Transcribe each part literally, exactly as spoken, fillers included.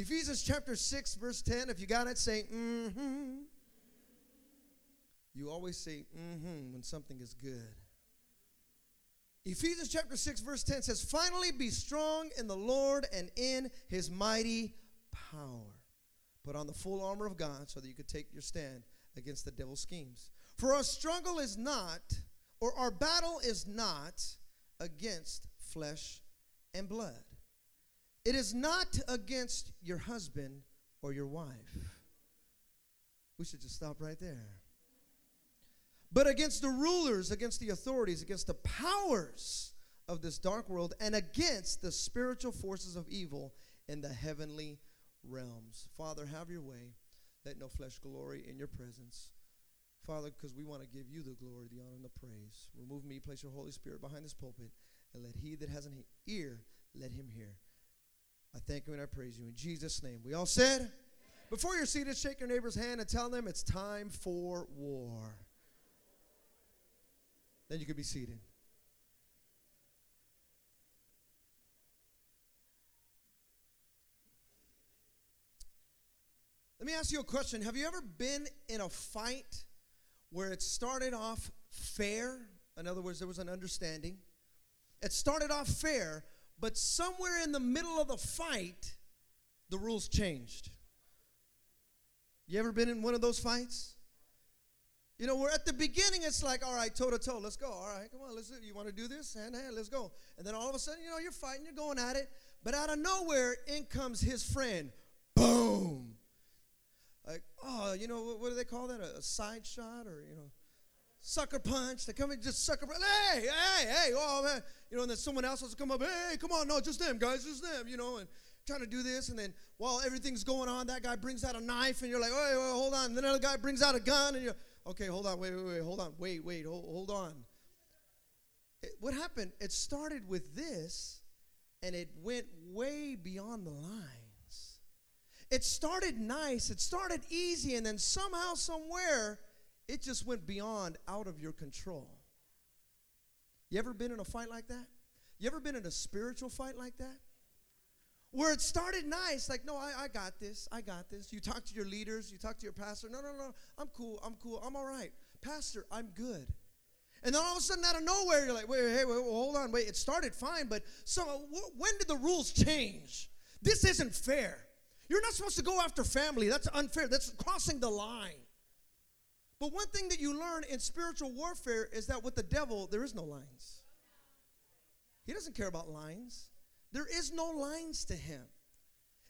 Ephesians chapter six, verse ten, if you got it, say, mm-hmm. You always say, mm-hmm, when something is good. Ephesians chapter six, verse ten says, finally be strong in the Lord and in his mighty power. Put on the full armor of God so that you could take your stand against the devil's schemes. For our struggle is not, or our battle is not against flesh and blood. It is not against your husband or your wife. We should just stop right there. But against the rulers, against the authorities, against the powers of this dark world, and against the spiritual forces of evil in the heavenly realms. Father, have your way. Let no flesh glory in your presence. Father, because we want to give you the glory, the honor, and the praise. Remove me, place your Holy Spirit behind this pulpit, and let he that has an ear, let him hear. I thank you and I praise you in Jesus' name. We all said? Amen. Before you're seated, shake your neighbor's hand and tell them it's time for war. Then you could be seated. Let me ask you a question. Have you ever been in a fight where it started off fair? In other words, there was an understanding. It started off fair, but somewhere in the middle of the fight, the rules changed. You ever been in one of those fights? You know, we're at the beginning, it's like, all right, toe-to-toe, let's go. All right, come on, let's do it. You want to do this? Hand to hand, let's go. And then all of a sudden, you know, you're fighting, you're going at it. But out of nowhere, in comes his friend. Boom. Like, oh, you know, what, what do they call that? A, a side shot or, you know, sucker punch. They come in, just sucker punch. Hey, hey, hey, oh, man. You know, and then someone else has to come up. Hey, come on, no, just them, guys, just them, you know, and trying to do this, and then while everything's going on, that guy brings out a knife, and you're like, oh, hey, hold on. And then another guy brings out a gun, and you're okay, hold on, wait, wait, wait, hold on, wait, wait, hold, hold on. It, what happened? It started with this, and it went way beyond the lines. It started nice, it started easy, and then somehow, somewhere, it just went beyond, out of your control. You ever been in a fight like that? You ever been in a spiritual fight like that? Where it started nice, like, no, I, I got this, I got this. You talk to your leaders, you talk to your pastor. No, no, no, I'm cool, I'm cool, I'm all right. Pastor, I'm good. And then all of a sudden, out of nowhere, you're like, wait, hey, wait, hold on, wait. It started fine, but so wh- when did the rules change? This isn't fair. You're not supposed to go after family. That's unfair. That's crossing the line. But one thing that you learn in spiritual warfare is that with the devil, there is no lines. He doesn't care about lines. There is no lines to him.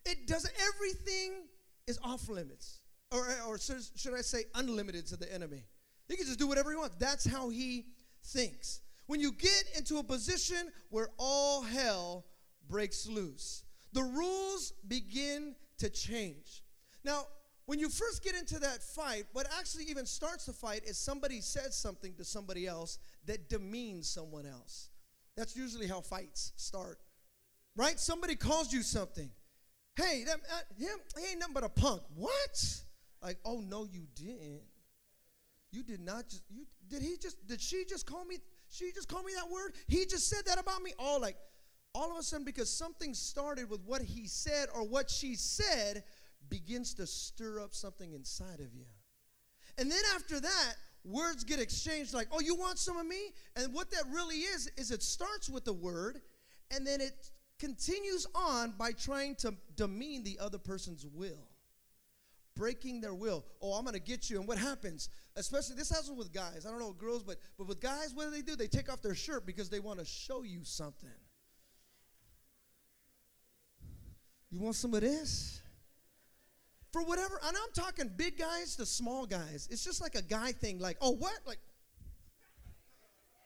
It doesn't, everything is off limits. Or, or should I say unlimited to the enemy. He can just do whatever he wants. That's how he thinks. When you get into a position where all hell breaks loose, the rules begin to change. Now, when you first get into that fight, what actually even starts the fight is somebody says something to somebody else that demeans someone else. That's usually how fights start. Right? Somebody calls you something. Hey, that, uh, him, he ain't nothing but a punk. What? Like, oh, no, you didn't. You did not just, you, did he just, did she just call me, she just called me that word? He just said that about me? Oh, like, all of a sudden, because something started with what he said or what she said begins to stir up something inside of you. And then after that, words get exchanged like, oh, you want some of me? And what that really is, is it starts with the word, and then it continues on by trying to demean the other person's will, breaking their will. Oh, I'm going to get you. And what happens, especially this happens with guys. I don't know girls, but, but with guys, what do they do? They take off their shirt because they want to show you something. You want some of this? For whatever, and I'm talking big guys to small guys. It's just like a guy thing, like, oh, what? Like,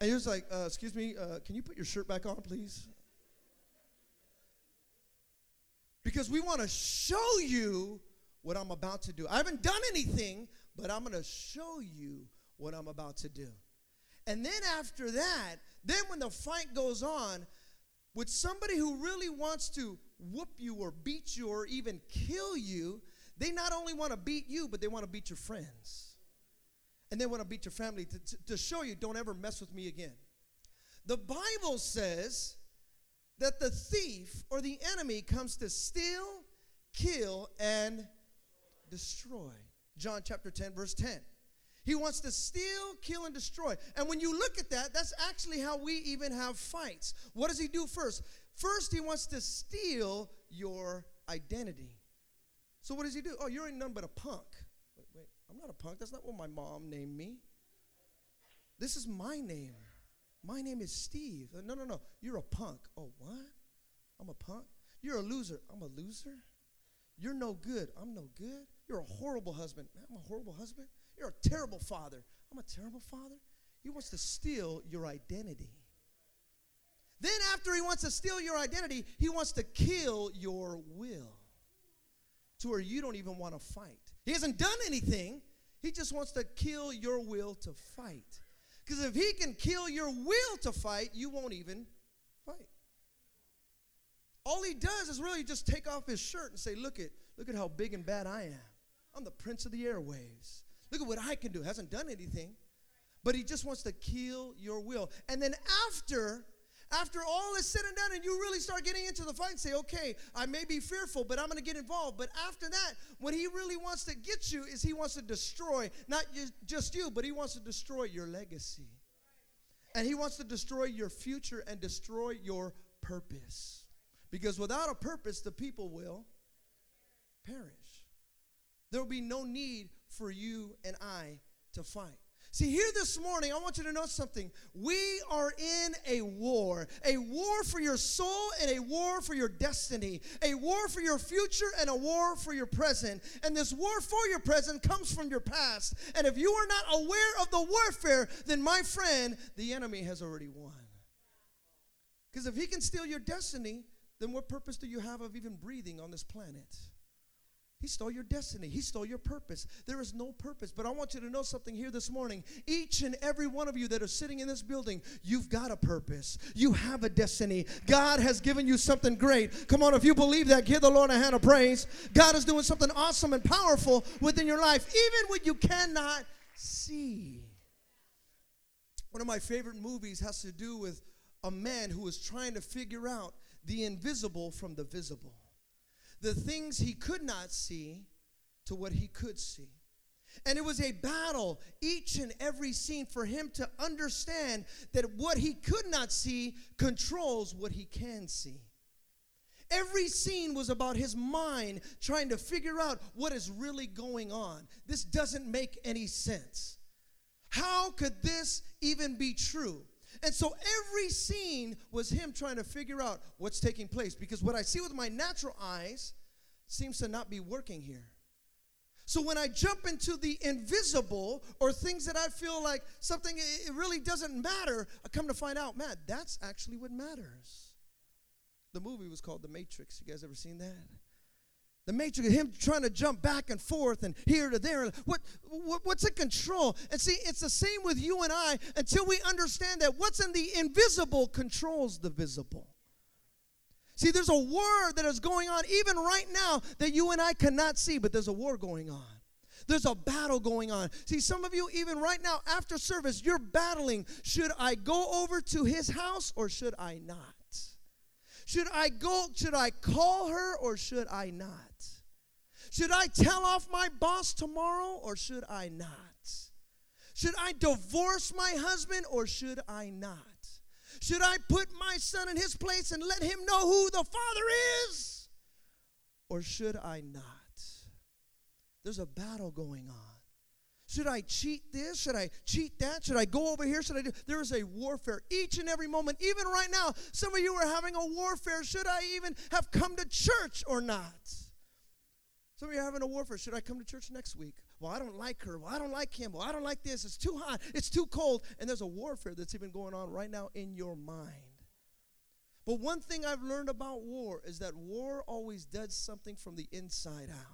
and you're just like, uh, excuse me, uh, can you put your shirt back on, please? Because we want to show you what I'm about to do. I haven't done anything, but I'm going to show you what I'm about to do. And then after that, then when the fight goes on, with somebody who really wants to whoop you or beat you or even kill you, they not only want to beat you, but they want to beat your friends. And they want to beat your family to, to, to show you, don't ever mess with me again. The Bible says that the thief or the enemy comes to steal, kill, and destroy. John chapter ten, verse ten. He wants to steal, kill, and destroy. And when you look at that, that's actually how we even have fights. What does he do first? First, he wants to steal your identity. So what does he do? Oh, you ain't nothing but a punk. Wait, wait, I'm not a punk. That's not what my mom named me. This is my name. My name is Steve. No, no, no. You're a punk. Oh, what? I'm a punk? You're a loser. I'm a loser. You're no good. I'm no good. You're a horrible husband. Man, I'm a horrible husband. You're a terrible father. I'm a terrible father. He wants to steal your identity. Then after he wants to steal your identity, he wants to kill your will to where you don't even want to fight. He hasn't done anything. He just wants to kill your will to fight. Because if he can kill your will to fight, you won't even fight. All he does is really just take off his shirt and say, look at, look at how big and bad I am. I'm the prince of the airwaves. Look at what I can do. Hasn't done anything. But he just wants to kill your will. And then after, after all is said and done, and you really start getting into the fight and say, okay, I may be fearful, but I'm going to get involved. But after that, what he really wants to get you is he wants to destroy, not just you, but he wants to destroy your legacy. And he wants to destroy your future and destroy your purpose. Because without a purpose, the people will perish. There will be no need for you and I to fight. See, here this morning, I want you to know something. We are in a war. A war for your soul and a war for your destiny. A war for your future and a war for your present. And this war for your present comes from your past. And if you are not aware of the warfare, then, my friend, the enemy has already won. Because if he can steal your destiny, then what purpose do you have of even breathing on this planet? He stole your destiny. He stole your purpose. There is no purpose. But I want you to know something here this morning. Each and every one of you that are sitting in this building, you've got a purpose. You have a destiny. God has given you something great. Come on, if you believe that, give the Lord a hand of praise. God is doing something awesome and powerful within your life, even when you cannot see. One of my favorite movies has to do with a man who is trying to figure out the invisible from the visible. The things he could not see to what he could see. And it was a battle, each and every scene, for him to understand that what he could not see controls what he can see. Every scene was about his mind trying to figure out what is really going on. This doesn't make any sense. How could this even be true? And so every scene was him trying to figure out what's taking place, because what I see with my natural eyes seems to not be working here. So when I jump into the invisible or things that I feel like something, it really doesn't matter, I come to find out, man, that's actually what matters. The movie was called The Matrix. You guys ever seen that? The Matrix, him trying to jump back and forth and here to there. What, what what's in control? And see, it's the same with you and I until we understand that what's in the invisible controls the visible. See, there's a war that is going on even right now that you and I cannot see, but there's a war going on. There's a battle going on. See, some of you, even right now, after service, you're battling. Should I go over to his house or should I not? Should I go, should I call her or should I not? Should I tell off my boss tomorrow or should I not? Should I divorce my husband or should I not? Should I put my son in his place and let him know who the Father is or should I not? There's a battle going on. Should I cheat this? Should I cheat that? Should I go over here? Should I do? There is a warfare each and every moment. Even right now, some of you are having a warfare. Should I even have come to church or not? Some of you are having a warfare. Should I come to church next week? Well, I don't like her. Well, I don't like him. Well, I don't like this. It's too hot. It's too cold. And there's a warfare that's even going on right now in your mind. But one thing I've learned about war is that war always does something from the inside out.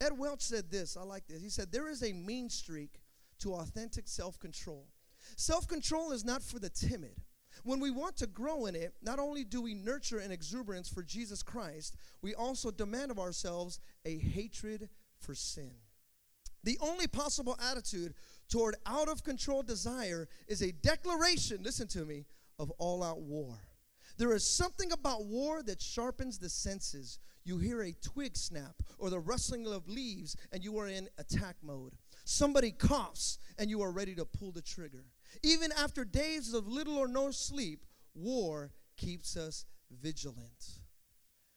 Ed Welch said this. I like this. He said, there is a mean streak to authentic self-control. Self-control is not for the timid. When we want to grow in it, not only do we nurture an exuberance for Jesus Christ, we also demand of ourselves a hatred for sin. The only possible attitude toward out-of-control desire is a declaration, listen to me, of all-out war. There is something about war that sharpens the senses. You hear a twig snap or the rustling of leaves, and you are in attack mode. Somebody coughs, and you are ready to pull the trigger. Even after days of little or no sleep, war keeps us vigilant.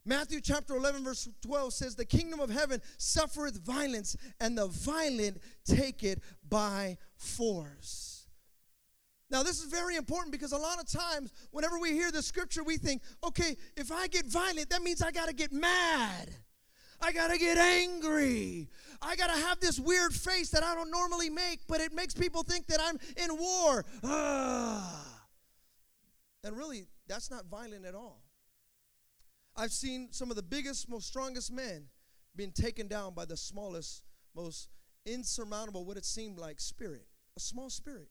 Matthew chapter eleven, verse twelve says, "The kingdom of heaven suffereth violence, and the violent take it by force." Now, this is very important because a lot of times, whenever we hear the scripture, we think, okay, if I get violent, that means I got to get mad. I got to get angry. I got to have this weird face that I don't normally make, but it makes people think that I'm in war. Ugh. And really, that's not violent at all. I've seen some of the biggest, most strongest men being taken down by the smallest, most insurmountable, what it seemed like, spirit, a small spirit.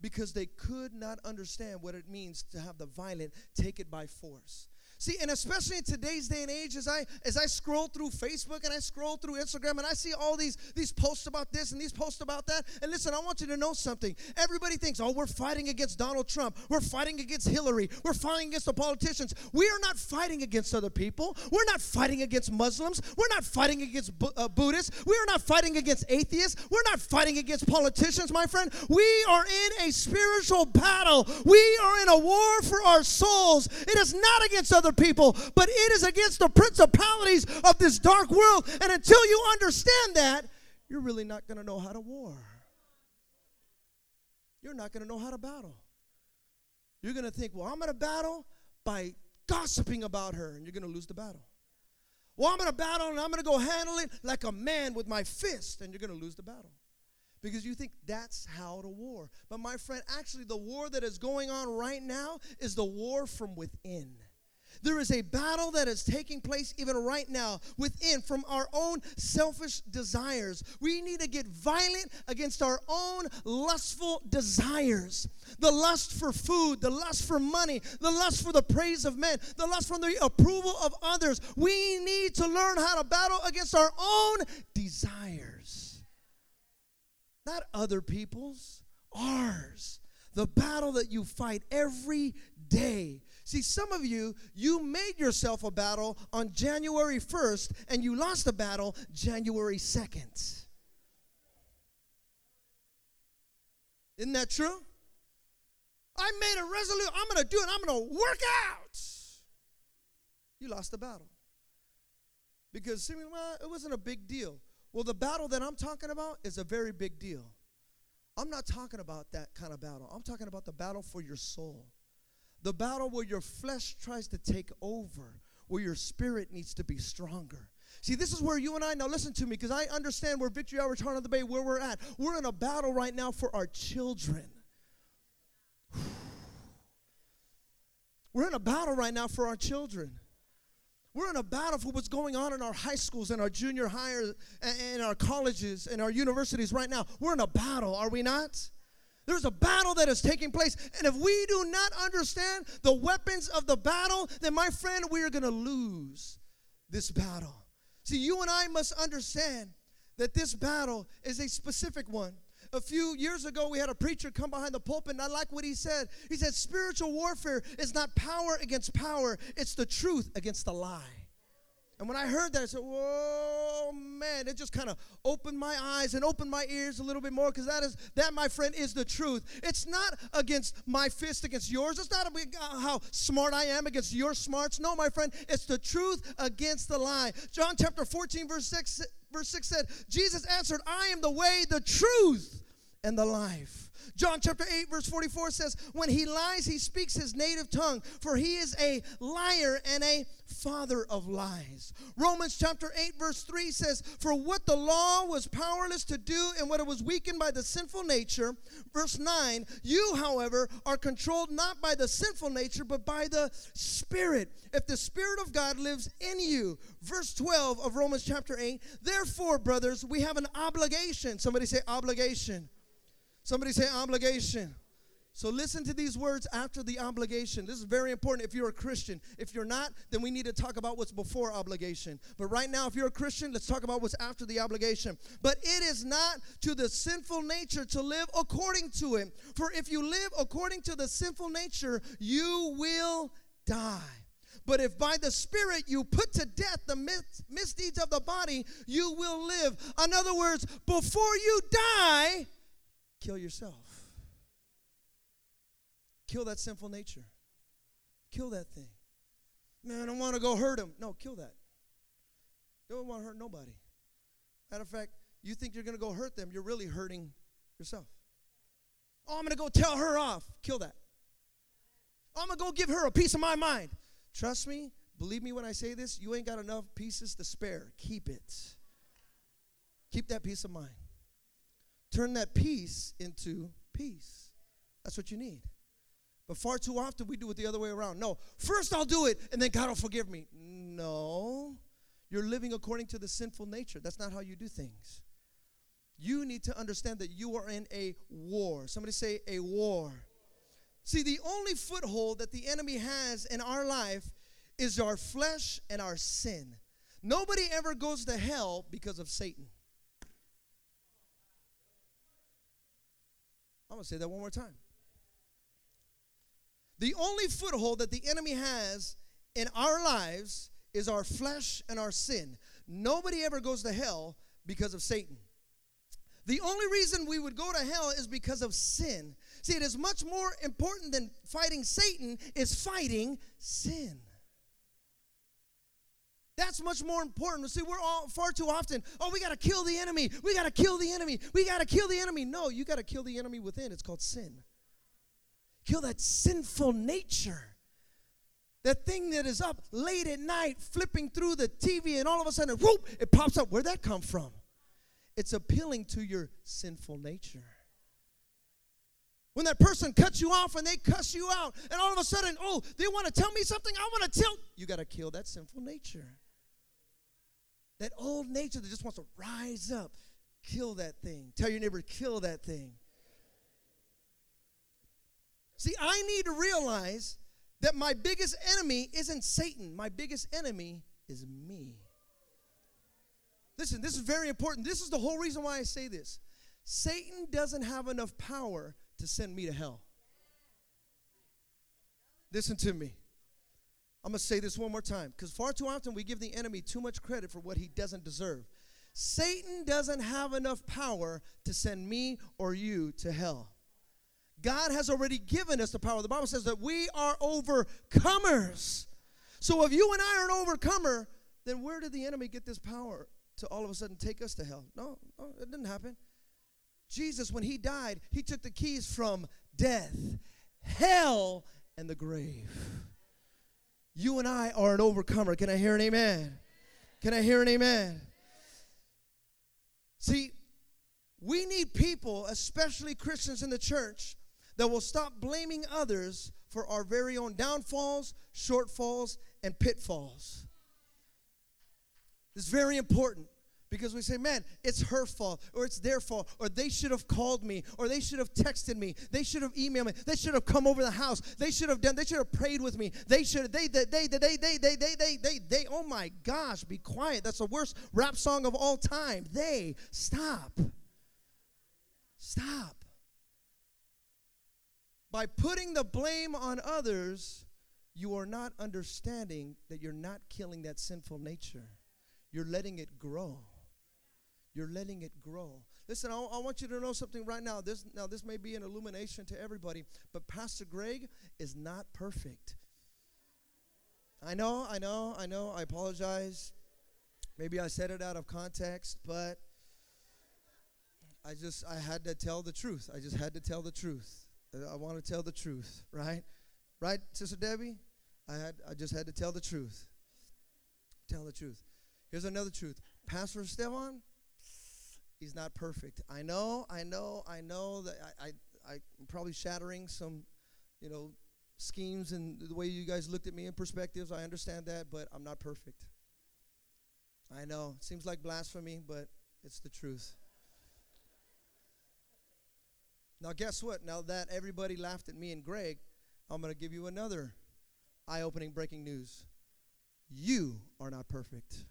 Because they could not understand what it means to have the violent take it by force. See, and especially in today's day and age, as I as I scroll through Facebook and I scroll through Instagram and I see all these, these posts about this and these posts about that. And listen, I want you to know something. Everybody thinks, oh, we're fighting against Donald Trump. We're fighting against Hillary. We're fighting against the politicians. We are not fighting against other people. We're not fighting against Muslims. We're not fighting against Bu- uh, Buddhists. We are not fighting against atheists. We're not fighting against politicians, my friend. We are in a spiritual battle. We are in a war for our souls. It is not against other people, but it is against the principalities of this dark world. And until you understand that, you're really not going to know how to war. You're not going to know how to battle. You're going to think, well, I'm going to battle by gossiping about her, and you're going to lose the battle. Well, I'm going to battle, and I'm going to go handle it like a man with my fist, and you're going to lose the battle. Because you think that's how to war. But my friend, actually, the war that is going on right now is the war from within. There is a battle that is taking place even right now within from our own selfish desires. We need to get violent against our own lustful desires. The lust for food, the lust for money, the lust for the praise of men, the lust for the approval of others. We need to learn how to battle against our own desires. Not other people's, ours. The battle that you fight every day. See, some of you, you made yourself a battle on January first, and you lost the battle January second. Isn't that true? I made a resolution. I'm going to do it. I'm going to work out. You lost the battle. Because, see, well, it wasn't a big deal. Well, the battle that I'm talking about is a very big deal. I'm not talking about that kind of battle. I'm talking about the battle for your soul. The battle where your flesh tries to take over, where your spirit needs to be stronger. See, this is where you and I, now listen to me, because I understand where Victory Outreach, Heart of the Bay, where we're at. We're in a battle right now for our children. We're in a battle right now for our children. We're in a battle for what's going on in our high schools and our junior higher and our colleges and our universities right now. We're in a battle, are we not? There's a battle that is taking place. And if we do not understand the weapons of the battle, then, my friend, we are going to lose this battle. See, you and I must understand that this battle is a specific one. A few years ago, we had a preacher come behind the pulpit, and I like what he said. He said, spiritual warfare is not power against power. It's the truth against the lie. And when I heard that, I said, whoa, man, it just kind of opened my eyes and opened my ears a little bit more, because that is, that, my friend, is the truth. It's not against my fist against yours. It's not how smart I am against your smarts. No, my friend, it's the truth against the lie. John chapter fourteen, verse six, verse six said, Jesus answered, I am the way, the truth, and the life. John chapter eight, verse forty-four says, when he lies, he speaks his native tongue, for he is a liar and a father of lies. Romans chapter eight, verse three says, for what the law was powerless to do and what it was weakened by the sinful nature. Verse nine, you, however, are controlled not by the sinful nature, but by the Spirit, if the Spirit of God lives in you. Verse twelve of Romans chapter eight, therefore, brothers, we have an obligation. Somebody say obligation. Somebody say obligation. So listen to these words after the obligation. This is very important if you're a Christian. If you're not, then we need to talk about what's before obligation. But right now, if you're a Christian, let's talk about what's after the obligation. But it is not to the sinful nature to live according to it. For if you live according to the sinful nature, you will die. But if by the Spirit you put to death the mis- misdeeds of the body, you will live. In other words, before you die, kill yourself. Kill that sinful nature. Kill that thing. Man, I don't want to go hurt him. No, kill that. You don't want to hurt nobody. Matter of fact, you think you're going to go hurt them. You're really hurting yourself. Oh, I'm going to go tell her off. Kill that. I'm going to go give her a piece of my mind. Trust me, believe me when I say this, you ain't got enough pieces to spare. Keep it. Keep that peace of mind. Turn that peace into peace. That's what you need. But far too often we do it the other way around. No, first I'll do it, and then God will forgive me. No, you're living according to the sinful nature. That's not how you do things. You need to understand that you are in a war. Somebody say a war. See, the only foothold that the enemy has in our life is our flesh and our sin. Nobody ever goes to hell because of Satan. I'm going to say that one more time. The only foothold that the enemy has in our lives is our flesh and our sin. Nobody ever goes to hell because of Satan. The only reason we would go to hell is because of sin. See, it is much more important than fighting Satan is fighting sin. That's much more important. See, we're all far too often, oh, we got to kill the enemy. We got to kill the enemy. We got to kill the enemy. No, you got to kill the enemy within. It's called sin. Kill that sinful nature, that thing that is up late at night flipping through the T V, and all of a sudden, whoop, it pops up. Where'd that come from? It's appealing to your sinful nature. When that person cuts you off and they cuss you out, and all of a sudden, oh, they want to tell me something, I want to tell. You got to kill that sinful nature. That old nature that just wants to rise up. Kill that thing. Tell your neighbor, kill that thing. See, I need to realize that my biggest enemy isn't Satan. My biggest enemy is me. Listen, this is very important. This is the whole reason why I say this. Satan doesn't have enough power to send me to hell. Listen to me. I'm going to say this one more time, because far too often we give the enemy too much credit for what he doesn't deserve. Satan doesn't have enough power to send me or you to hell. God has already given us the power. The Bible says that we are overcomers. So if you and I are an overcomer, then where did the enemy get this power to all of a sudden take us to hell? No, no, it didn't happen. Jesus, when he died, he took the keys from death, hell, and the grave. You and I are an overcomer. Can I hear an amen? Can I hear an amen? See, we need people, especially Christians in the church, that will stop blaming others for our very own downfalls, shortfalls, and pitfalls. It's very important, because we say, man, it's her fault, or it's their fault, or they should have called me, or they should have texted me, they should have emailed me, they should have come over the house, they should have done, they should have prayed with me, they should have, they, they, they, they, they, they, they, they, they, they, oh my gosh, be quiet. That's the worst rap song of all time. They, stop. Stop. By putting the blame on others, you are not understanding that you're not killing that sinful nature. You're letting it grow. You're letting it grow. Listen, I, I want you to know something right now. This, now, this may be an illumination to everybody, but Pastor Greg is not perfect. I know, I know, I know. I apologize. Maybe I said it out of context, but I just, I had to tell the truth. I just had to tell the truth. I want to tell the truth, right? Right, Sister Debbie? I had, I just had to tell the truth. Tell the truth. Here's another truth. Pastor Stevan, he's not perfect. I know, I know, I know that I, I, I'm probably shattering some, you know, schemes and the way you guys looked at me and perspectives. I understand that, but I'm not perfect. I know. Seems like blasphemy, but it's the truth. Now, guess what? Now that everybody laughed at me and Greg, I'm going to give you another eye-opening breaking news. You are not perfect.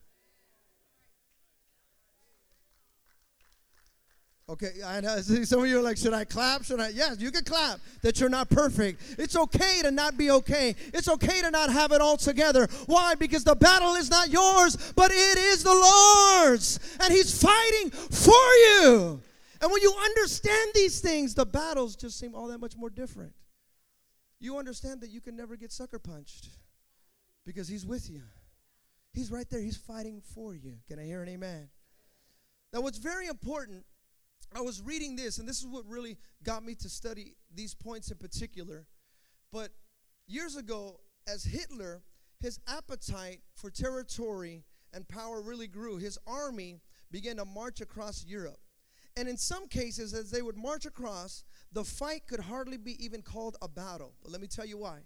Okay, I know. See, some of you are like, should I clap? Should I? Yes, you can clap that you're not perfect. It's okay to not be okay. It's okay to not have it all together. Why? Because the battle is not yours, but it is the Lord's. And He's fighting for you. And when you understand these things, the battles just seem all that much more different. You understand that you can never get sucker punched because He's with you. He's right there. He's fighting for you. Can I hear an amen? Now, what's very important, I was reading this, and this is what really got me to study these points in particular. But years ago, as Hitler, his appetite for territory and power really grew. His army began to march across Europe. And in some cases, as they would march across, the fight could hardly be even called a battle. But let me tell you why.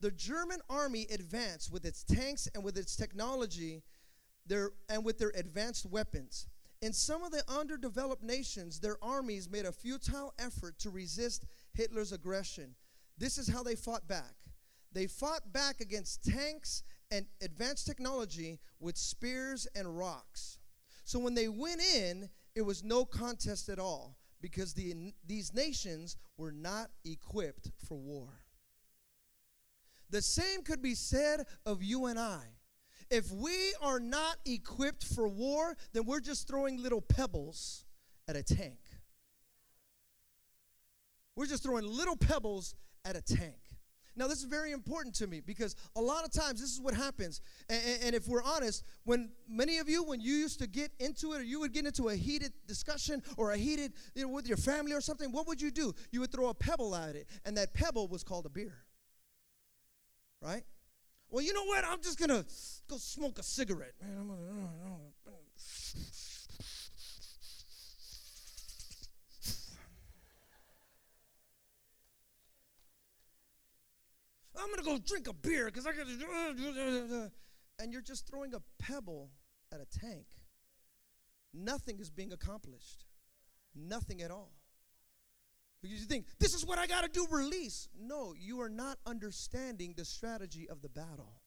The German army advanced with its tanks and with its technology their, and with their advanced weapons. In some of the underdeveloped nations, their armies made a futile effort to resist Hitler's aggression. This is how they fought back. They fought back against tanks and advanced technology with spears and rocks. So when they went in, it was no contest at all because the, these nations were not equipped for war. The same could be said of you and I. If we are not equipped for war, then we're just throwing little pebbles at a tank. We're just throwing little pebbles at a tank. Now, this is very important to me because a lot of times this is what happens. And, and if we're honest, when many of you, when you used to get into it or you would get into a heated discussion or a heated, you know, with your family or something, what would you do? You would throw a pebble at it, and that pebble was called a beer, right? Well, you know what? I'm just going to go smoke a cigarette. Man, I'm gonna, uh, uh, uh. I'm going to go drink a beer because I got to. Uh, and you're just throwing a pebble at a tank. Nothing is being accomplished. Nothing at all. Because you think, this is what I got to do, release. No, you are not understanding the strategy of the battle.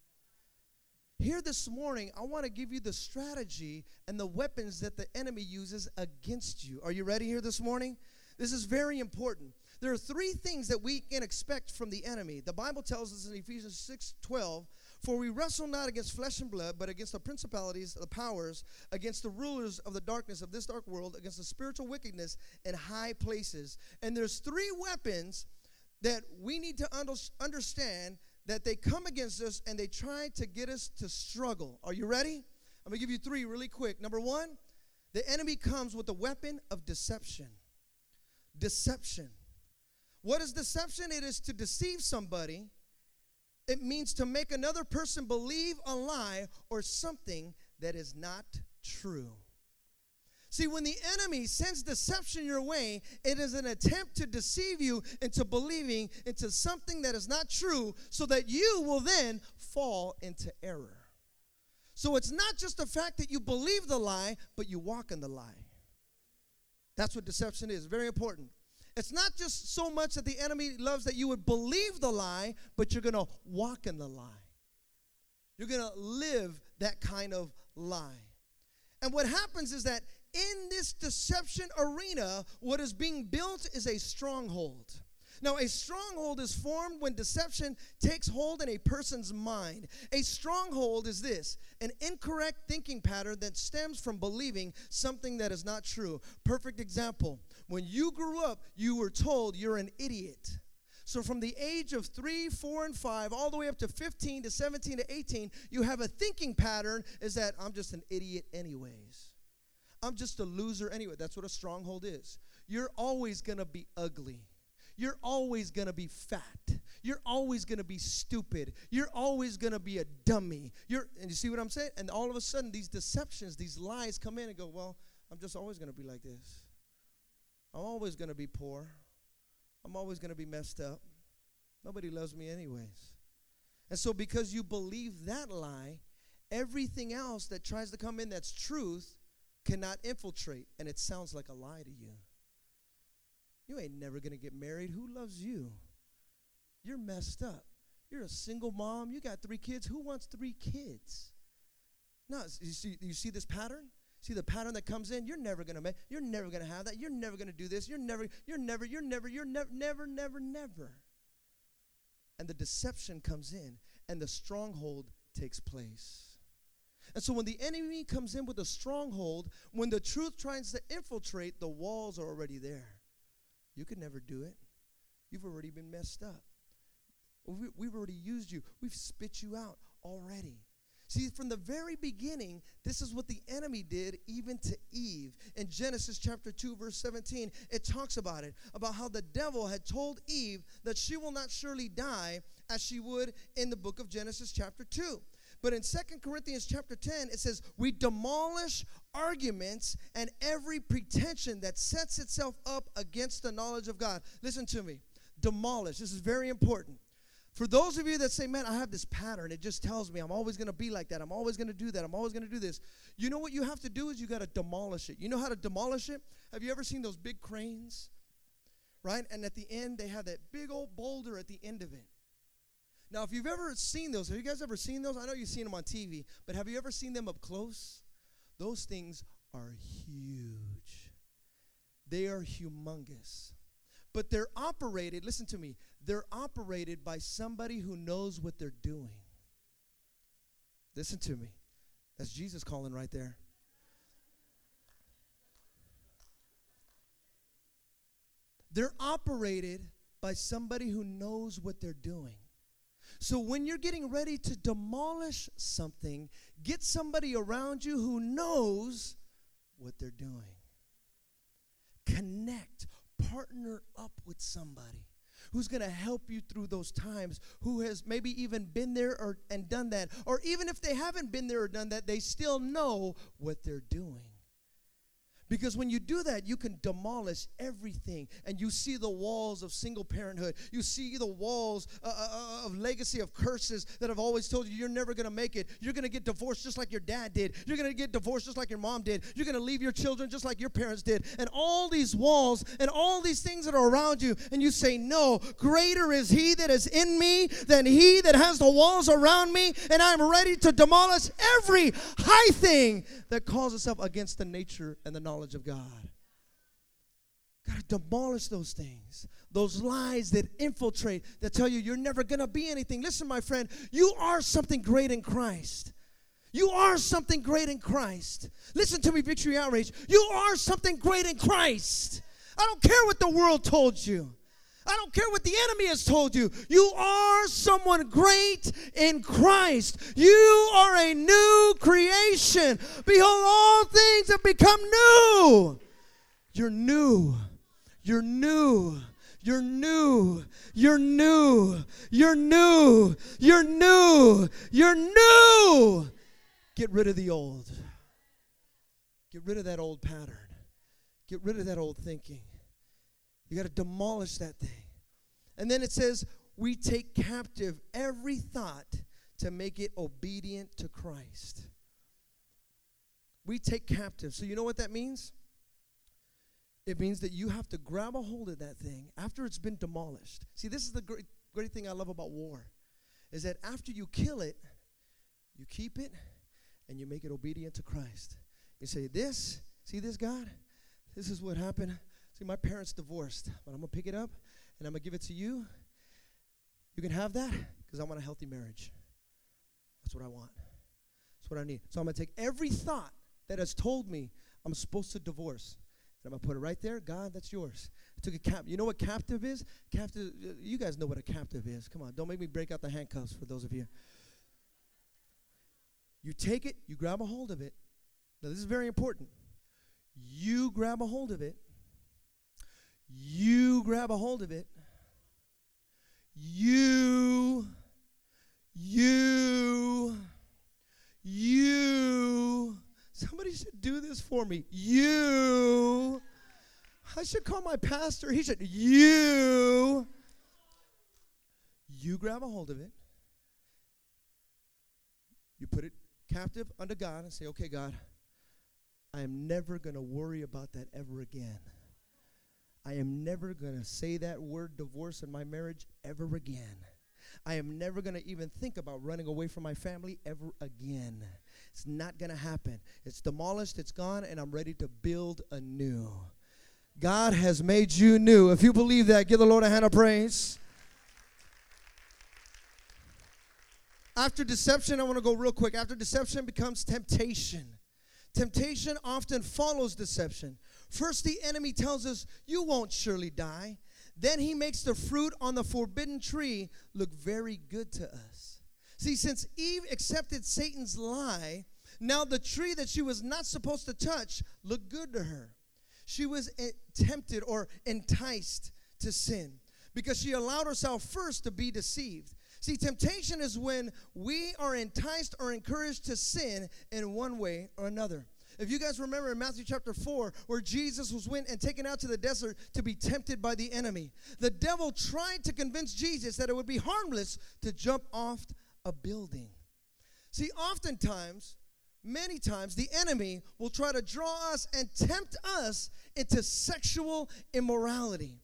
Here this morning, I want to give you the strategy and the weapons that the enemy uses against you. Are you ready here this morning? This is very important. There are three things that we can expect from the enemy. The Bible tells us in Ephesians six twelve, for we wrestle not against flesh and blood, but against the principalities, the powers, against the rulers of the darkness of this dark world, against the spiritual wickedness in high places. And there's three weapons that we need to un- understand that they come against us and they try to get us to struggle. Are you ready? I'm going to give you three really quick. Number one, the enemy comes with the weapon of deception. Deception. What is deception? It is to deceive somebody. It means to make another person believe a lie or something that is not true. See, when the enemy sends deception your way, it is an attempt to deceive you into believing into something that is not true so that you will then fall into error. So it's not just the fact that you believe the lie, but you walk in the lie. That's what deception is. Very important. It's not just so much that the enemy loves that you would believe the lie, but you're going to walk in the lie. You're going to live that kind of lie. And what happens is that in this deception arena, what is being built is a stronghold. Now, a stronghold is formed when deception takes hold in a person's mind. A stronghold is this, an incorrect thinking pattern that stems from believing something that is not true. Perfect example. When you grew up, you were told you're an idiot. So from the age of three, four, and five, all the way up to fifteen, to seventeen, to eighteen, you have a thinking pattern is that I'm just an idiot anyways. I'm just a loser anyway. That's what a stronghold is. You're always going to be ugly. You're always going to be fat. You're always going to be stupid. You're always going to be a dummy. You're, and you see what I'm saying? And all of a sudden, these deceptions, these lies come in and go, well, I'm just always going to be like this. I'm always going to be poor. I'm always going to be messed up. Nobody loves me anyways. And so because you believe that lie, everything else that tries to come in that's truth cannot infiltrate, and it sounds like a lie to you. You ain't never going to get married. Who loves you? You're messed up. You're a single mom. You got three kids. Who wants three kids? No, you see, you see this pattern? See the pattern that comes in. You're never gonna make. You're never gonna have that. You're never gonna do this. You're never. You're never. You're never. You're never. Never. Never. Never. And the deception comes in, and the stronghold takes place. And so when the enemy comes in with a stronghold, when the truth tries to infiltrate, the walls are already there. You can never do it. You've already been messed up. We, we've already used you. We've spit you out already. See, from the very beginning, this is what the enemy did even to Eve. In Genesis chapter two, verse seventeen, it talks about it, about how the devil had told Eve that she will not surely die as she would in the book of Genesis chapter two. But in Second Corinthians chapter ten, it says, we demolish arguments and every pretension that sets itself up against the knowledge of God. Listen to me. Demolish. This is very important. For those of you that say, man, I have this pattern. It just tells me I'm always going to be like that. I'm always going to do that. I'm always going to do this. You know what you have to do is you got to demolish it. You know how to demolish it? Have you ever seen those big cranes? Right? And at the end, they have that big old boulder at the end of it. Now, if you've ever seen those, have you guys ever seen those? I know you've seen them on T V, but have you ever seen them up close? Those things are huge. They are humongous. But they're operated, listen to me, they're operated by somebody who knows what they're doing. Listen to me. That's Jesus calling right there. They're operated by somebody who knows what they're doing. So when you're getting ready to demolish something, get somebody around you who knows what they're doing. Connect, partner up with somebody who's going to help you through those times, who has maybe even been there or and done that. Or even if they haven't been there or done that, they still know what they're doing. Because when you do that, you can demolish everything. And you see the walls of single parenthood. You see the walls uh, of legacy of curses that have always told you you're never going to make it. You're going to get divorced just like your dad did. You're going to get divorced just like your mom did. You're going to leave your children just like your parents did. And all these walls and all these things that are around you. And you say, no, greater is he that is in me than he that has the walls around me. And I'm ready to demolish every high thing that calls itself against the nature and the knowledge of God. Gotta demolish those things, those lies that infiltrate, that tell you you're never gonna be anything. Listen, my friend, you are something great in Christ. You are something great in Christ. Listen to me, Victory Outreach. You are something great in Christ. I don't care what the world told you. I don't care what the enemy has told you. You are someone great in Christ. You are a new creation. Behold, all things have become new. You're new. You're new. You're new. You're new. You're new. You're new. You're new. Get rid of the old. Get rid of that old pattern. Get rid of that old thinking. You got to demolish that thing. And then it says, we take captive every thought to make it obedient to Christ. We take captive. So you know what that means? It means that you have to grab a hold of that thing after it's been demolished. See, this is the great, great thing I love about war, is that after you kill it, you keep it, and you make it obedient to Christ. You say, this, see this, God? This is what happened. See, my parents divorced, but I'm going to pick it up, and I'm going to give it to you. You can have that because I want a healthy marriage. That's what I want. That's what I need. So I'm going to take every thought that has told me I'm supposed to divorce, and I'm going to put it right there. God, that's yours. I took a cap. You know what captive is? Captive. You guys know what a captive is. Come on. Don't make me break out the handcuffs for those of you. You take it. You grab a hold of it. Now, this is very important. You grab a hold of it. You grab a hold of it. You, you, you. Somebody should do this for me. You. I should call my pastor. He should. You. You grab a hold of it. You put it captive unto God and say, okay, God, I am never going to worry about that ever again. I am never going to say that word divorce in my marriage ever again. I am never going to even think about running away from my family ever again. It's not going to happen. It's demolished. It's gone. And I'm ready to build anew. God has made you new. If you believe that, give the Lord a hand of praise. After deception, I want to go real quick. After deception becomes temptation. Temptation often follows deception. First, the enemy tells us, you won't surely die. Then he makes the fruit on the forbidden tree look very good to us. See, since Eve accepted Satan's lie, now the tree that she was not supposed to touch looked good to her. She was tempted or enticed to sin because she allowed herself first to be deceived. See, temptation is when we are enticed or encouraged to sin in one way or another. If you guys remember in Matthew chapter four, where Jesus was went and taken out to the desert to be tempted by the enemy, the devil tried to convince Jesus that it would be harmless to jump off a building. See, oftentimes, many times, the enemy will try to draw us and tempt us into sexual immorality.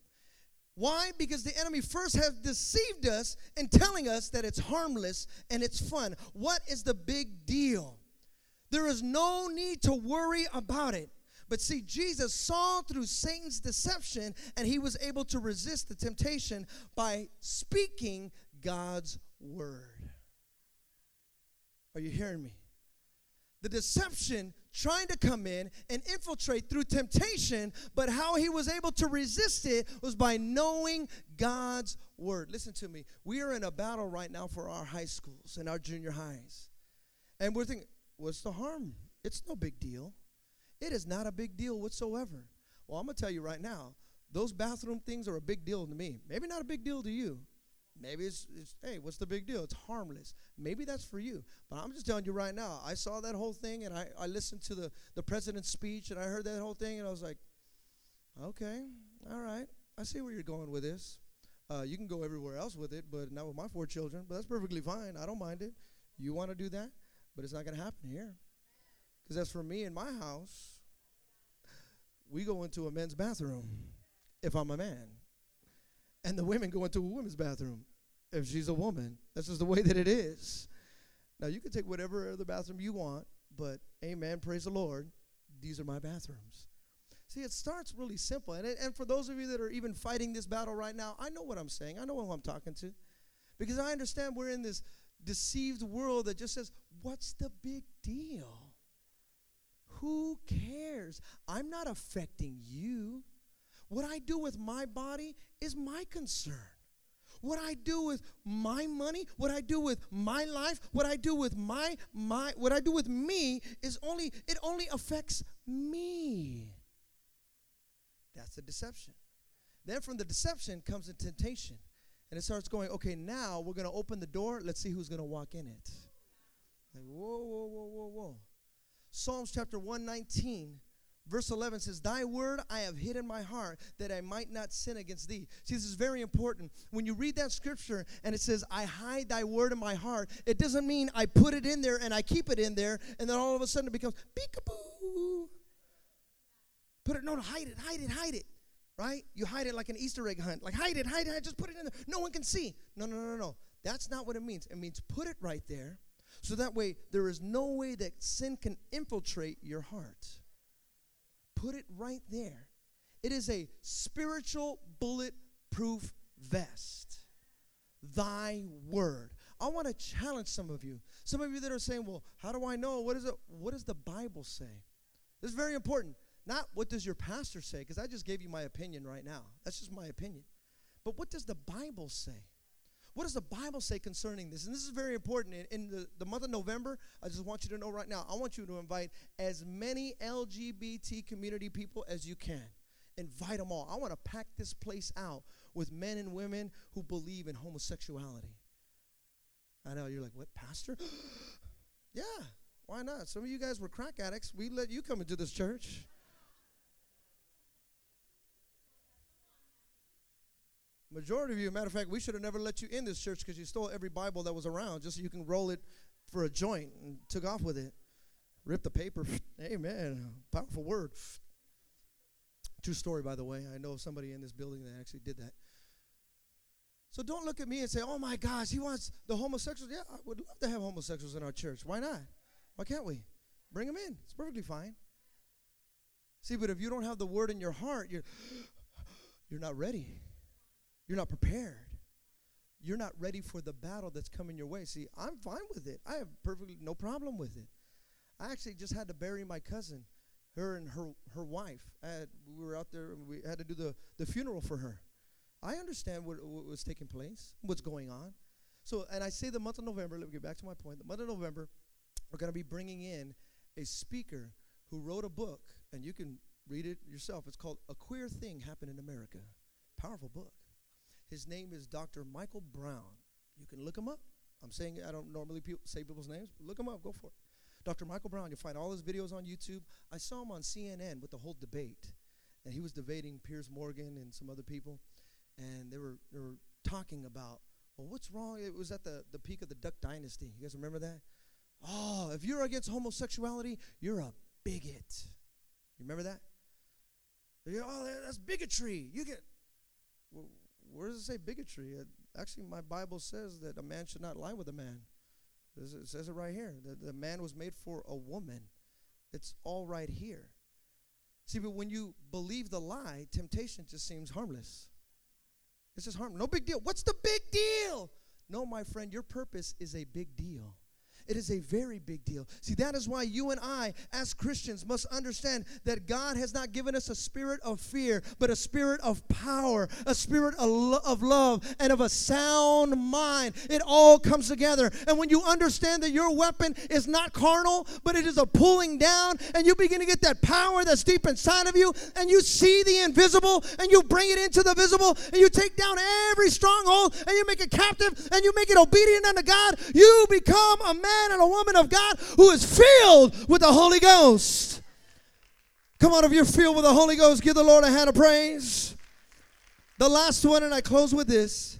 Why? Because the enemy first has deceived us in telling us that it's harmless and it's fun. What is the big deal? There is no need to worry about it. But see, Jesus saw through Satan's deception, and he was able to resist the temptation by speaking God's word. Are you hearing me? The deception trying to come in and infiltrate through temptation, but how he was able to resist it was by knowing God's word. Listen to me. We are in a battle right now for our high schools and our junior highs. And we're thinking, what's the harm? It's no big deal. It is not a big deal whatsoever. Well, I'm going to tell you right now, those bathroom things are a big deal to me. Maybe not a big deal to you. Maybe it's, it's, hey, what's the big deal? It's harmless. Maybe that's for you. But I'm just telling you right now, I saw that whole thing, and I, I listened to the, the president's speech, and I heard that whole thing, and I was like, okay, all right. I see where you're going with this. Uh, you can go everywhere else with it, but not with my four children. But that's perfectly fine. I don't mind it. You want to do that? But it's not going to happen here. Because as for me and my house, we go into a men's bathroom if I'm a man. And the women go into a women's bathroom if she's a woman. That's just the way that it is. Now, you can take whatever other bathroom you want, but amen, praise the Lord, these are my bathrooms. See, it starts really simple. And, it, and for those of you that are even fighting this battle right now, I know what I'm saying. I know who I'm talking to. Because I understand we're in this deceived world that just says, what's the big deal? Who cares? I'm not affecting you. What I do with my body is my concern. What I do with my money, what I do with my life, what I do with my my what I do with me is only it only affects me. That's the deception. Then from the deception comes the temptation. And it starts going, okay, now we're going to open the door. Let's see who's going to walk in it. Like, whoa, whoa, whoa, whoa, whoa. Psalms chapter one nineteen, verse eleven says, thy word I have hid in my heart that I might not sin against thee. See, this is very important. When you read that scripture and it says, I hide thy word in my heart, it doesn't mean I put it in there and I keep it in there and then all of a sudden it becomes peekaboo. Put it, no, hide it, hide it, hide it. Right? You hide it like an Easter egg hunt. Like, hide it, hide it, just put it in there. No one can see. No, no, no, no. That's not what it means. It means put it right there so that way there is no way that sin can infiltrate your heart. Put it right there. It is a spiritual bulletproof vest. Thy word. I want to challenge some of you. Some of you that are saying, well, how do I know? What is it? What does the Bible say? This is very important. Not what does your pastor say, because I just gave you my opinion right now. That's just my opinion. But what does the Bible say? What does the Bible say concerning this? And this is very important. In, in the, the month of November, I just want you to know right now, I want you to invite as many L G B T community people as you can. Invite them all. I want to pack this place out with men and women who believe in homosexuality. I know, you're like, what, pastor? Yeah, why not? Some of you guys were crack addicts. We let you come into this church. Majority of you, matter of fact, we should have never let you in this church because you stole every Bible that was around just so you can roll it for a joint and took off with it. Ripped the paper. Amen. Powerful word. True story, by the way. I know somebody in this building that actually did that. So don't look at me and say, oh, my gosh, he wants the homosexuals. Yeah, I would love to have homosexuals in our church. Why not? Why can't we? Bring them in. It's perfectly fine. See, but if you don't have the word in your heart, you're, you're not ready. You're not prepared. You're not ready for the battle that's coming your way. See, I'm fine with it. I have perfectly no problem with it. I actually just had to bury my cousin, her and her, her wife. Had, we were out there, and we had to do the, the funeral for her. I understand what, what was taking place, what's going on. So, and I say the month of November, let me get back to my point. The month of November, we're going to be bringing in a speaker who wrote a book, and you can read it yourself. It's called A Queer Thing Happened in America. Powerful book. His name is Doctor Michael Brown. You can look him up. I'm saying I don't normally pe- say people's names. But look him up. Go for it. Doctor Michael Brown. You'll find all his videos on YouTube. I saw him on C N N with the whole debate, and he was debating Piers Morgan and some other people, and they were they were talking about, well, what's wrong? It was at the, the peak of the Duck Dynasty. You guys remember that? Oh, if you're against homosexuality, you're a bigot. You remember that? You're, oh, that's bigotry. You get. Well, where does it say bigotry? It, actually, my Bible says that a man should not lie with a man. It says it right here. The, the man was made for a woman. It's all right here. See, but when you believe the lie, temptation just seems harmless. It's just harmless. No big deal. What's the big deal? No, my friend, your purpose is a big deal. It is a very big deal. See, that is why you and I, as Christians, must understand that God has not given us a spirit of fear, but a spirit of power, a spirit of, lo- of love, and of a sound mind. It all comes together. And when you understand that your weapon is not carnal, but it is a pulling down, and you begin to get that power that's deep inside of you, and you see the invisible, and you bring it into the visible, and you take down every stronghold, and you make it captive, and you make it obedient unto God, you become a man and a woman of God who is filled with the Holy Ghost. Come on, if you're filled with the Holy Ghost, give the Lord a hand of praise. The last one, and I close with this.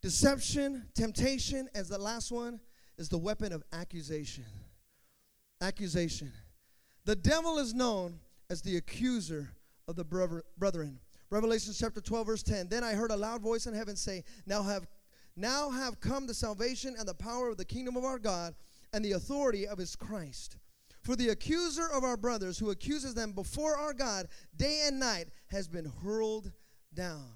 Deception, temptation, as the last one, is the weapon of accusation. Accusation. The devil is known as the accuser of the brethren. Revelation chapter twelve, verse ten. Then I heard a loud voice in heaven say, Now have Now have come the salvation and the power of the kingdom of our God and the authority of his Christ. For the accuser of our brothers who accuses them before our God day and night has been hurled down.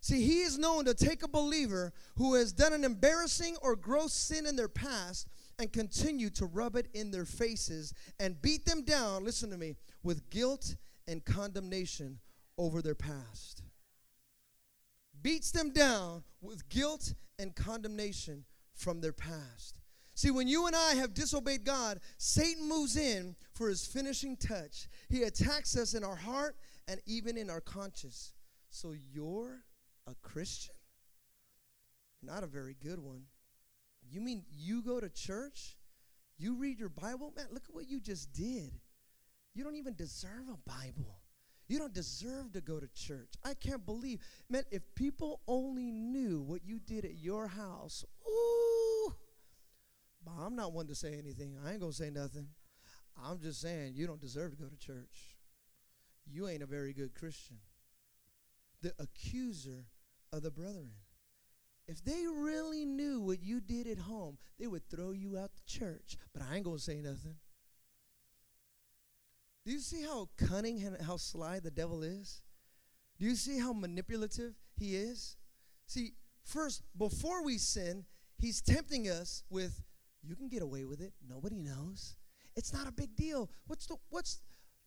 See, he is known to take a believer who has done an embarrassing or gross sin in their past and continue to rub it in their faces and beat them down, listen to me, with guilt and condemnation over their past. Beats them down with guilt and condemnation from their past. See, when you and I have disobeyed God, Satan moves in for his finishing touch. He attacks us in our heart and even in our conscience. So you're a Christian? Not a very good one. You mean you go to church? You read your Bible? Man, look at what you just did. You don't even deserve a Bible. You don't deserve to go to church. I can't believe. Man, if people only knew what you did at your house, ooh. But I'm not one to say anything. I ain't going to say nothing. I'm just saying you don't deserve to go to church. You ain't a very good Christian. The accuser of the brethren. If they really knew what you did at home, they would throw you out the church. But I ain't going to say nothing. Do you see how cunning and how sly the devil is? Do you see how manipulative he is? See, first, before we sin, he's tempting us with, you can get away with it. Nobody knows. It's not a big deal. What's the, what's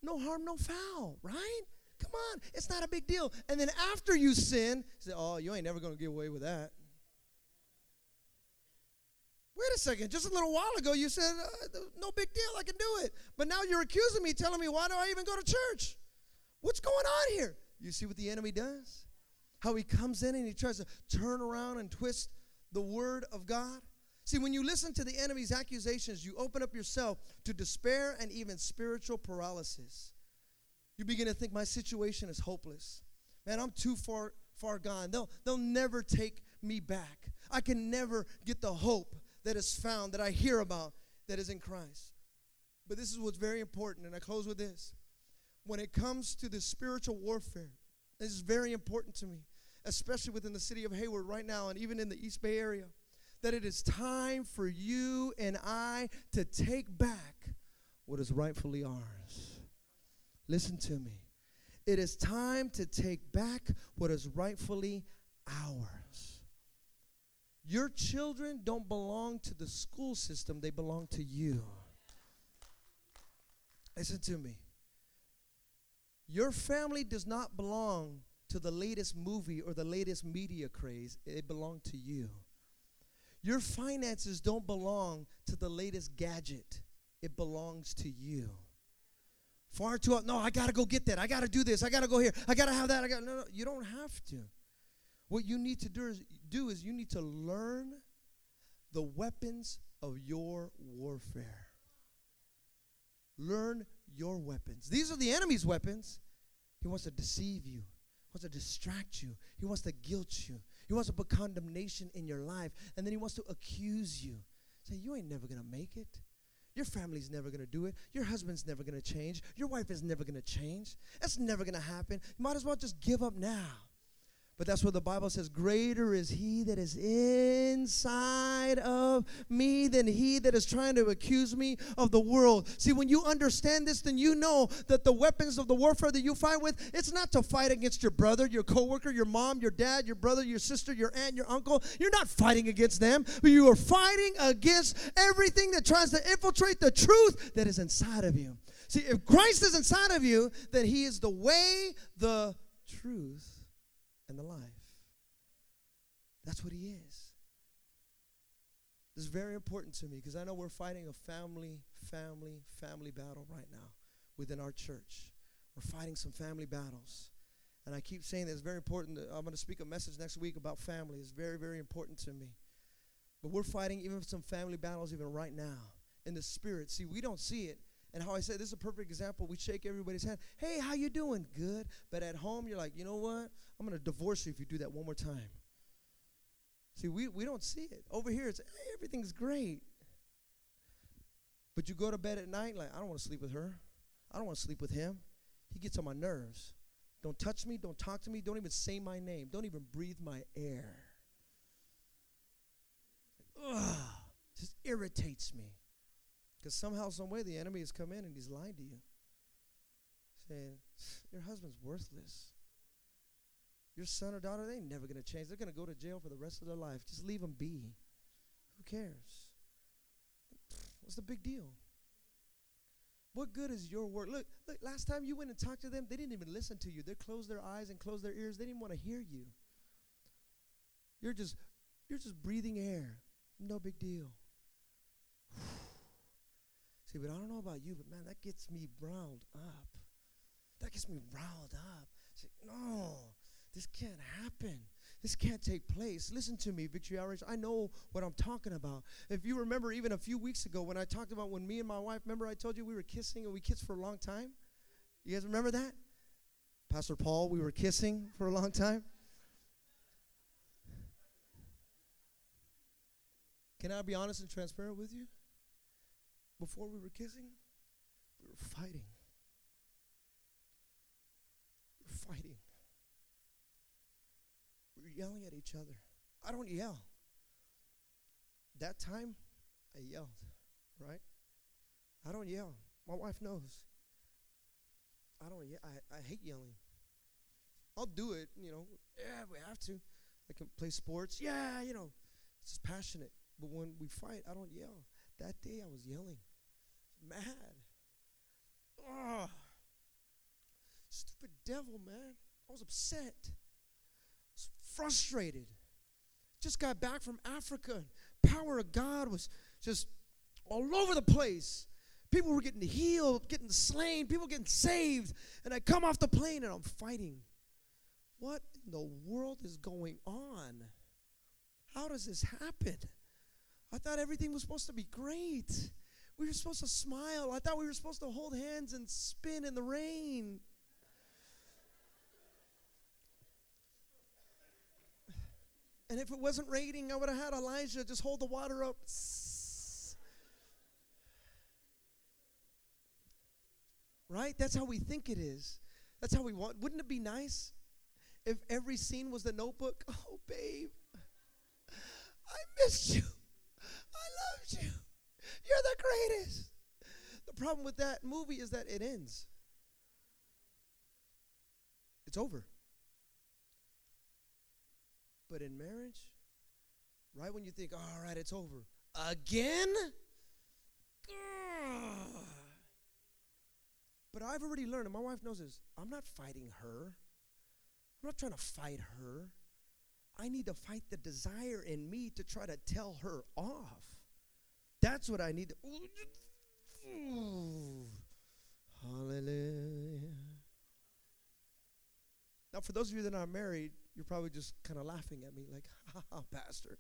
no harm, no foul, right? Come on. It's not a big deal. And then after you sin, you say, oh, you ain't never going to get away with that. Wait a second, just a little while ago you said, uh, no big deal, I can do it. But now you're accusing me, telling me, why do I even go to church? What's going on here? You see what the enemy does? How he comes in and he tries to turn around and twist the word of God. See, when you listen to the enemy's accusations, you open up yourself to despair and even spiritual paralysis. You begin to think, my situation is hopeless. Man, I'm too far far gone. They'll, they'll never take me back. I can never get the hope that is found, that I hear about, that is in Christ. But this is what's very important, and I close with this. When it comes to the spiritual warfare, this is very important to me, especially within the city of Hayward right now and even in the East Bay area. that it is time for you and I to take back what is rightfully ours. Listen to me. It is time to take back what is rightfully ours. Your children don't belong to the school system. They belong to you. Listen to me. Your family does not belong to the latest movie or the latest media craze. It belongs to you. Your finances don't belong to the latest gadget. It belongs to you. Far too often, no, I got to go get that. I got to do this. I got to go here. I got to have that. I got no, no, you don't have to. What you need to do is, do is you need to learn the weapons of your warfare. Learn your weapons. These are the enemy's weapons. He wants to deceive you. He wants to distract you. He wants to guilt you. He wants to put condemnation in your life. And then he wants to accuse you. Say, you ain't never going to make it. Your family's never going to do it. Your husband's never going to change. Your wife is never going to change. That's never going to happen. You might as well just give up now. But that's what the Bible says, greater is he that is inside of me than he that is trying to accuse me of the world. See, when you understand this, then you know that the weapons of the warfare that you fight with, it's not to fight against your brother, your coworker, your mom, your dad, your brother, your sister, your aunt, your uncle. You're not fighting against them, but you are fighting against everything that tries to infiltrate the truth that is inside of you. See, if Christ is inside of you, then he is the way, the truth, and the life. That's what he is. This is very important to me because I know we're fighting a family, family, family battle right now within our church. We're fighting some family battles. And I keep saying that it's very important. I'm going to speak a message next week about family. It's very, very important to me. But we're fighting even some family battles even right now in the spirit. See, we don't see it. And how I say, this is a perfect example. We shake everybody's hand. Hey, how you doing? Good. But at home, you're like, you know what? I'm going to divorce you if you do that one more time. See, we, we don't see it. Over here, it's, hey, everything's great. But you go to bed at night, like, I don't want to sleep with her. I don't want to sleep with him. He gets on my nerves. Don't touch me. Don't talk to me. Don't even say my name. Don't even breathe my air. Ugh. Just irritates me. Because somehow, some way, the enemy has come in and he's lied to you. Saying, your husband's worthless. Your son or daughter, they ain't never going to change. They're going to go to jail for the rest of their life. Just leave them be. Who cares? What's the big deal? What good is your word? Look, look, last time you went and talked to them, they didn't even listen to you. They closed their eyes and closed their ears. They didn't want to hear you. You're just, you're just breathing air. No big deal. See, but I don't know about you, but man, that gets me riled up. That gets me riled up. It's like, no, this can't happen. This can't take place. Listen to me, Victory Outreach. I know what I'm talking about. If you remember even a few weeks ago when I talked about when me and my wife, remember I told you we were kissing and we kissed for a long time? You guys remember that? Pastor Paul, we were kissing for a long time. Can I be honest and transparent with you? Before we were kissing, we were fighting. We were fighting. We were yelling at each other. I don't yell. That time, I yelled, right? I don't yell. My wife knows. I don't yell. I, I hate yelling. I'll do it, you know. Yeah, we have to. I can play sports. Yeah, you know. It's just passionate. But when we fight, I don't yell. That day I was yelling. Mad. Oh, stupid devil, man. I was upset. I was frustrated. Just got back from Africa. Power of God was just all over the place. People were getting healed, getting slain, people getting saved. And I come off the plane and I'm fighting. What in the world is going on? How does this happen? I thought everything was supposed to be great. We were supposed to smile. I thought we were supposed to hold hands and spin in the rain. And if it wasn't raining, I would have had Elijah just hold the water up. Right? That's how we think it is. That's how we want. Wouldn't it be nice if every scene was The Notebook? Oh, babe. I missed you. I loved you. You're the greatest. The problem with that movie is that it ends. It's over. But in marriage, right when you think, all right, it's over, again? Ugh. But I've already learned, and my wife knows this, I'm not fighting her. I'm not trying to fight her. I need to fight the desire in me to try to tell her off. That's what I need to. Ooh, ooh. Hallelujah. Now, for those of you that are married, you're probably just kind of laughing at me like, ha, ha, pastor.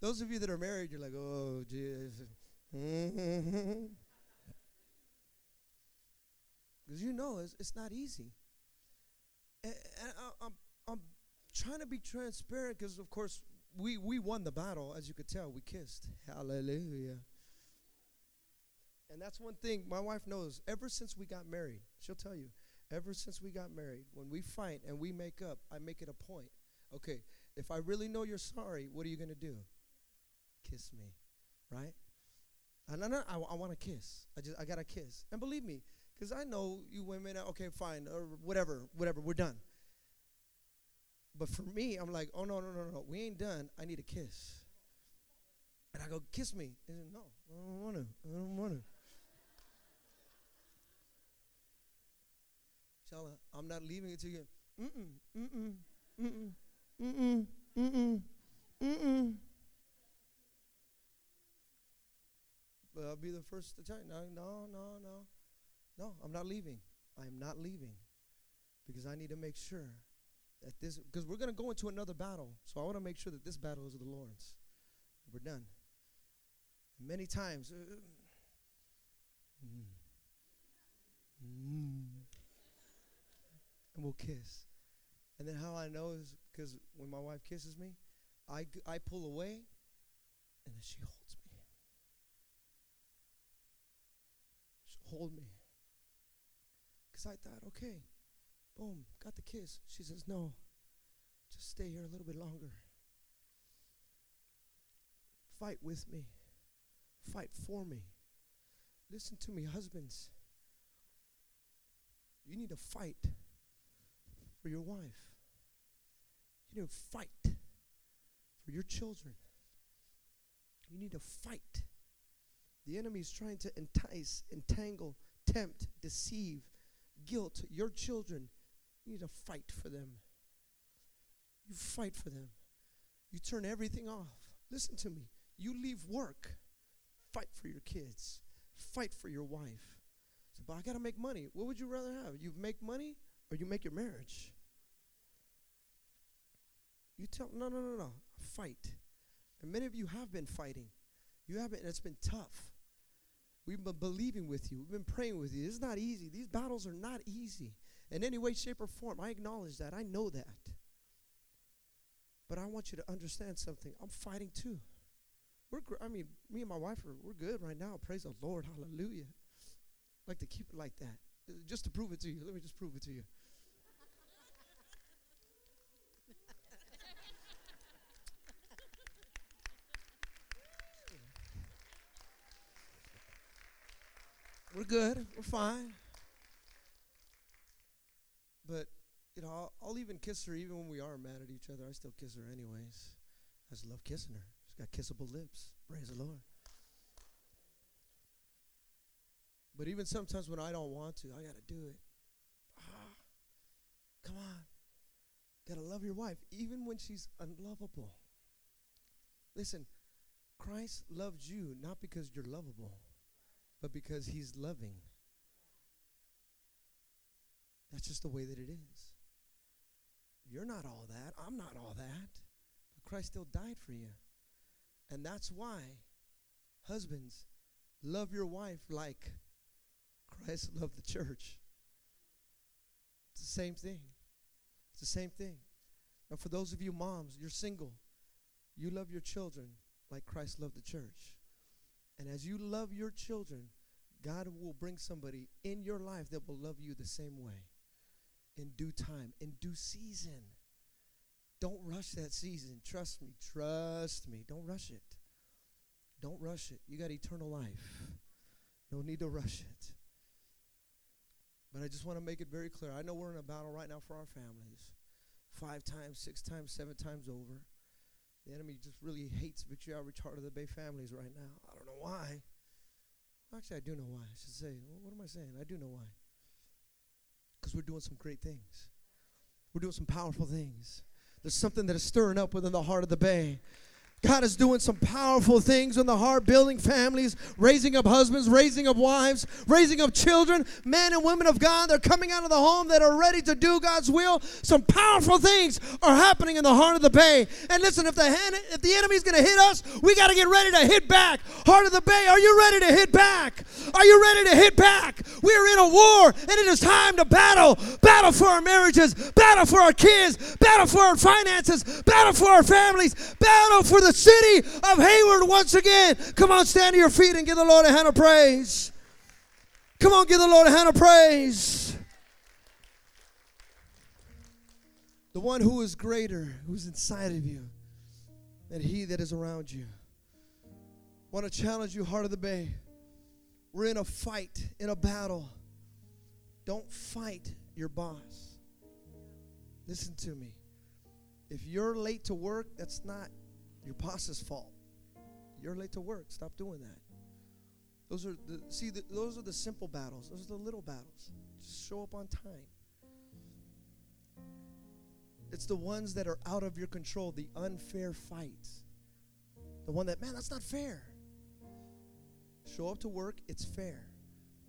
Those of you that are married, you're like, oh, Jesus. Because you know it's, it's not easy. And, and I, I'm, I'm trying to be transparent because, of course, we, we won the battle. As you could tell, we kissed. Hallelujah. And that's one thing my wife knows. Ever since we got married, she'll tell you, ever since we got married, when we fight and we make up, I make it a point. Okay, if I really know you're sorry, what are you going to do? Kiss me, right? And I, I, I want to kiss. I just I got to kiss. And believe me, because I know you women, okay, fine, or whatever, whatever, we're done. But for me, I'm like, oh, no, no, no, no, we ain't done. I need a kiss. And I go, kiss me. And said, no, I don't want to. I don't want to. I'm not leaving it to you. Mm mm mm mm mm mm mm mm mm. But I'll be the first to tell you. No, no, no, no, no. I'm not leaving. I am not leaving, because I need to make sure that this. Because we're gonna go into another battle, so I want to make sure that this battle is of the Lord's. We're done. Many times. Uh, mm, mm, and we'll kiss. And then how I know is because when my wife kisses me, I, g- I pull away, and then she holds me. She'll hold me. Because I thought, okay, boom, got the kiss. She says, no, just stay here a little bit longer. Fight with me. Fight for me. Listen to me, husbands. You need to fight for your wife. You need to fight for your children. You need to fight. The enemy is trying to entice, entangle, tempt, deceive, guilt your children. You need to fight for them. You fight for them. You turn everything off. Listen to me. You leave work. Fight for your kids. Fight for your wife. So, but I got to make money. What would you rather have? You make money or you make your marriage? You tell, no, no, no, no, fight. And many of you have been fighting. You haven't, and it's been tough. We've been believing with you. We've been praying with you. It's not easy. These battles are not easy in any way, shape, or form. I acknowledge that. I know that. But I want you to understand something. I'm fighting too. We're, gr- I mean, me and my wife, are, we're good right now. Praise the Lord. Hallelujah. I like to keep it like that. Just to prove it to you. Let me just prove it to you. We're good. We're fine. But, you know, I'll, I'll even kiss her even when we are mad at each other. I still kiss her anyways. I just love kissing her. She's got kissable lips. Praise the Lord. But even sometimes when I don't want to, I got to do it. Ah, come on. Got to love your wife, even when she's unlovable. Listen, Christ loved you not because you're lovable, but because he's loving. That's just the way that it is. You're not all that. I'm not all that. But Christ still died for you. And that's why, husbands, love your wife like Christ loved the church. It's the same thing. It's the same thing. Now, for those of you moms, you're single. You love your children like Christ loved the church. And as you love your children, God will bring somebody in your life that will love you the same way in due time, in due season. Don't rush that season. Trust me. Trust me. Don't rush it. Don't rush it. You got eternal life. No need to rush it. But I just want to make it very clear. I know we're in a battle right now for our families. Five times, six times, seven times over. The enemy just really hates Victory Outreach Heart of the Bay families right now. I don't know why. Actually, I do know why. I should say, well, what am I saying? I do know why. Because we're doing some great things. We're doing some powerful things. There's something that is stirring up within the Heart of the Bay. God is doing some powerful things in the heart, building families, raising up husbands, raising up wives, raising up children, men and women of God. They're coming out of the home that are ready to do God's will. Some powerful things are happening in the Heart of the Bay. And listen, if the hand, if the enemy's going to hit us, we got to get ready to hit back. Heart of the Bay, are you ready to hit back? Are you ready to hit back? We're in a war, and it is time to battle. Battle for our marriages. Battle for our kids. Battle for our finances. Battle for our families. Battle for the city of Hayward once again. Come on, stand to your feet and give the Lord a hand of praise. Come on, give the Lord a hand of praise. The one who is greater, who's inside of you, than he that is around you. I want to challenge you, Heart of the Bay. We're in a fight, in a battle. Don't fight your boss. Listen to me. If you're late to work, that's not your boss's fault. You're late to work. Stop doing that. Those are the, see, the, those are the simple battles. Those are the little battles. Just show up on time. It's the ones that are out of your control, the unfair fights. The one that, man, that's not fair. Show up to work, it's fair.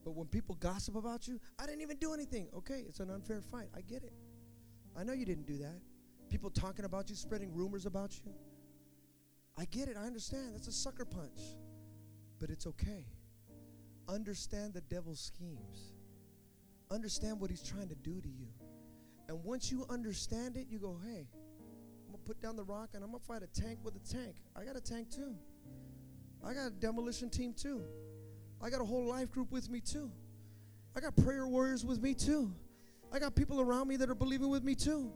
But when people gossip about you, I didn't even do anything. Okay, it's an unfair fight. I get it. I know you didn't do that. People talking about you, spreading rumors about you. I get it. I understand. That's a sucker punch. But it's okay. Understand the devil's schemes. Understand what he's trying to do to you. And once you understand it, you go, hey, I'm going to put down the rock and I'm going to fight a tank with a tank. I got a tank too. I got a demolition team too. I got a whole life group with me too. I got prayer warriors with me too. I got people around me that are believing with me too.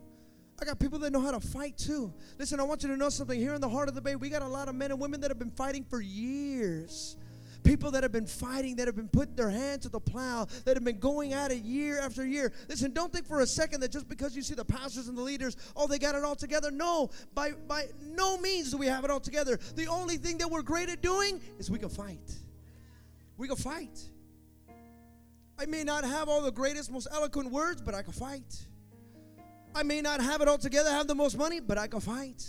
I got people that know how to fight, too. Listen, I want you to know something. Here in the Heart of the Bay, we got a lot of men and women that have been fighting for years. People that have been fighting, that have been putting their hand to the plow, that have been going at it year after year. Listen, don't think for a second that just because you see the pastors and the leaders, oh, they got it all together. No, by, by no means do we have it all together. The only thing that we're great at doing is we can fight. We can fight. I may not have all the greatest, most eloquent words, but I can fight. I may not have it all together, have the most money, but I can fight.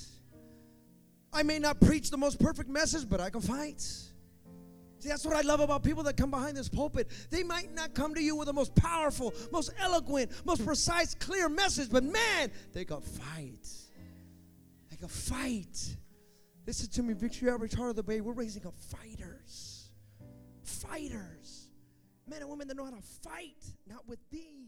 I may not preach the most perfect message, but I can fight. See, that's what I love about people that come behind this pulpit. They might not come to you with the most powerful, most eloquent, most precise, clear message, but man, they can fight. They can fight. Listen to me, Victory Outreach Heart of the Bay, we're raising up fighters. Fighters. Men and women that know how to fight, not with these.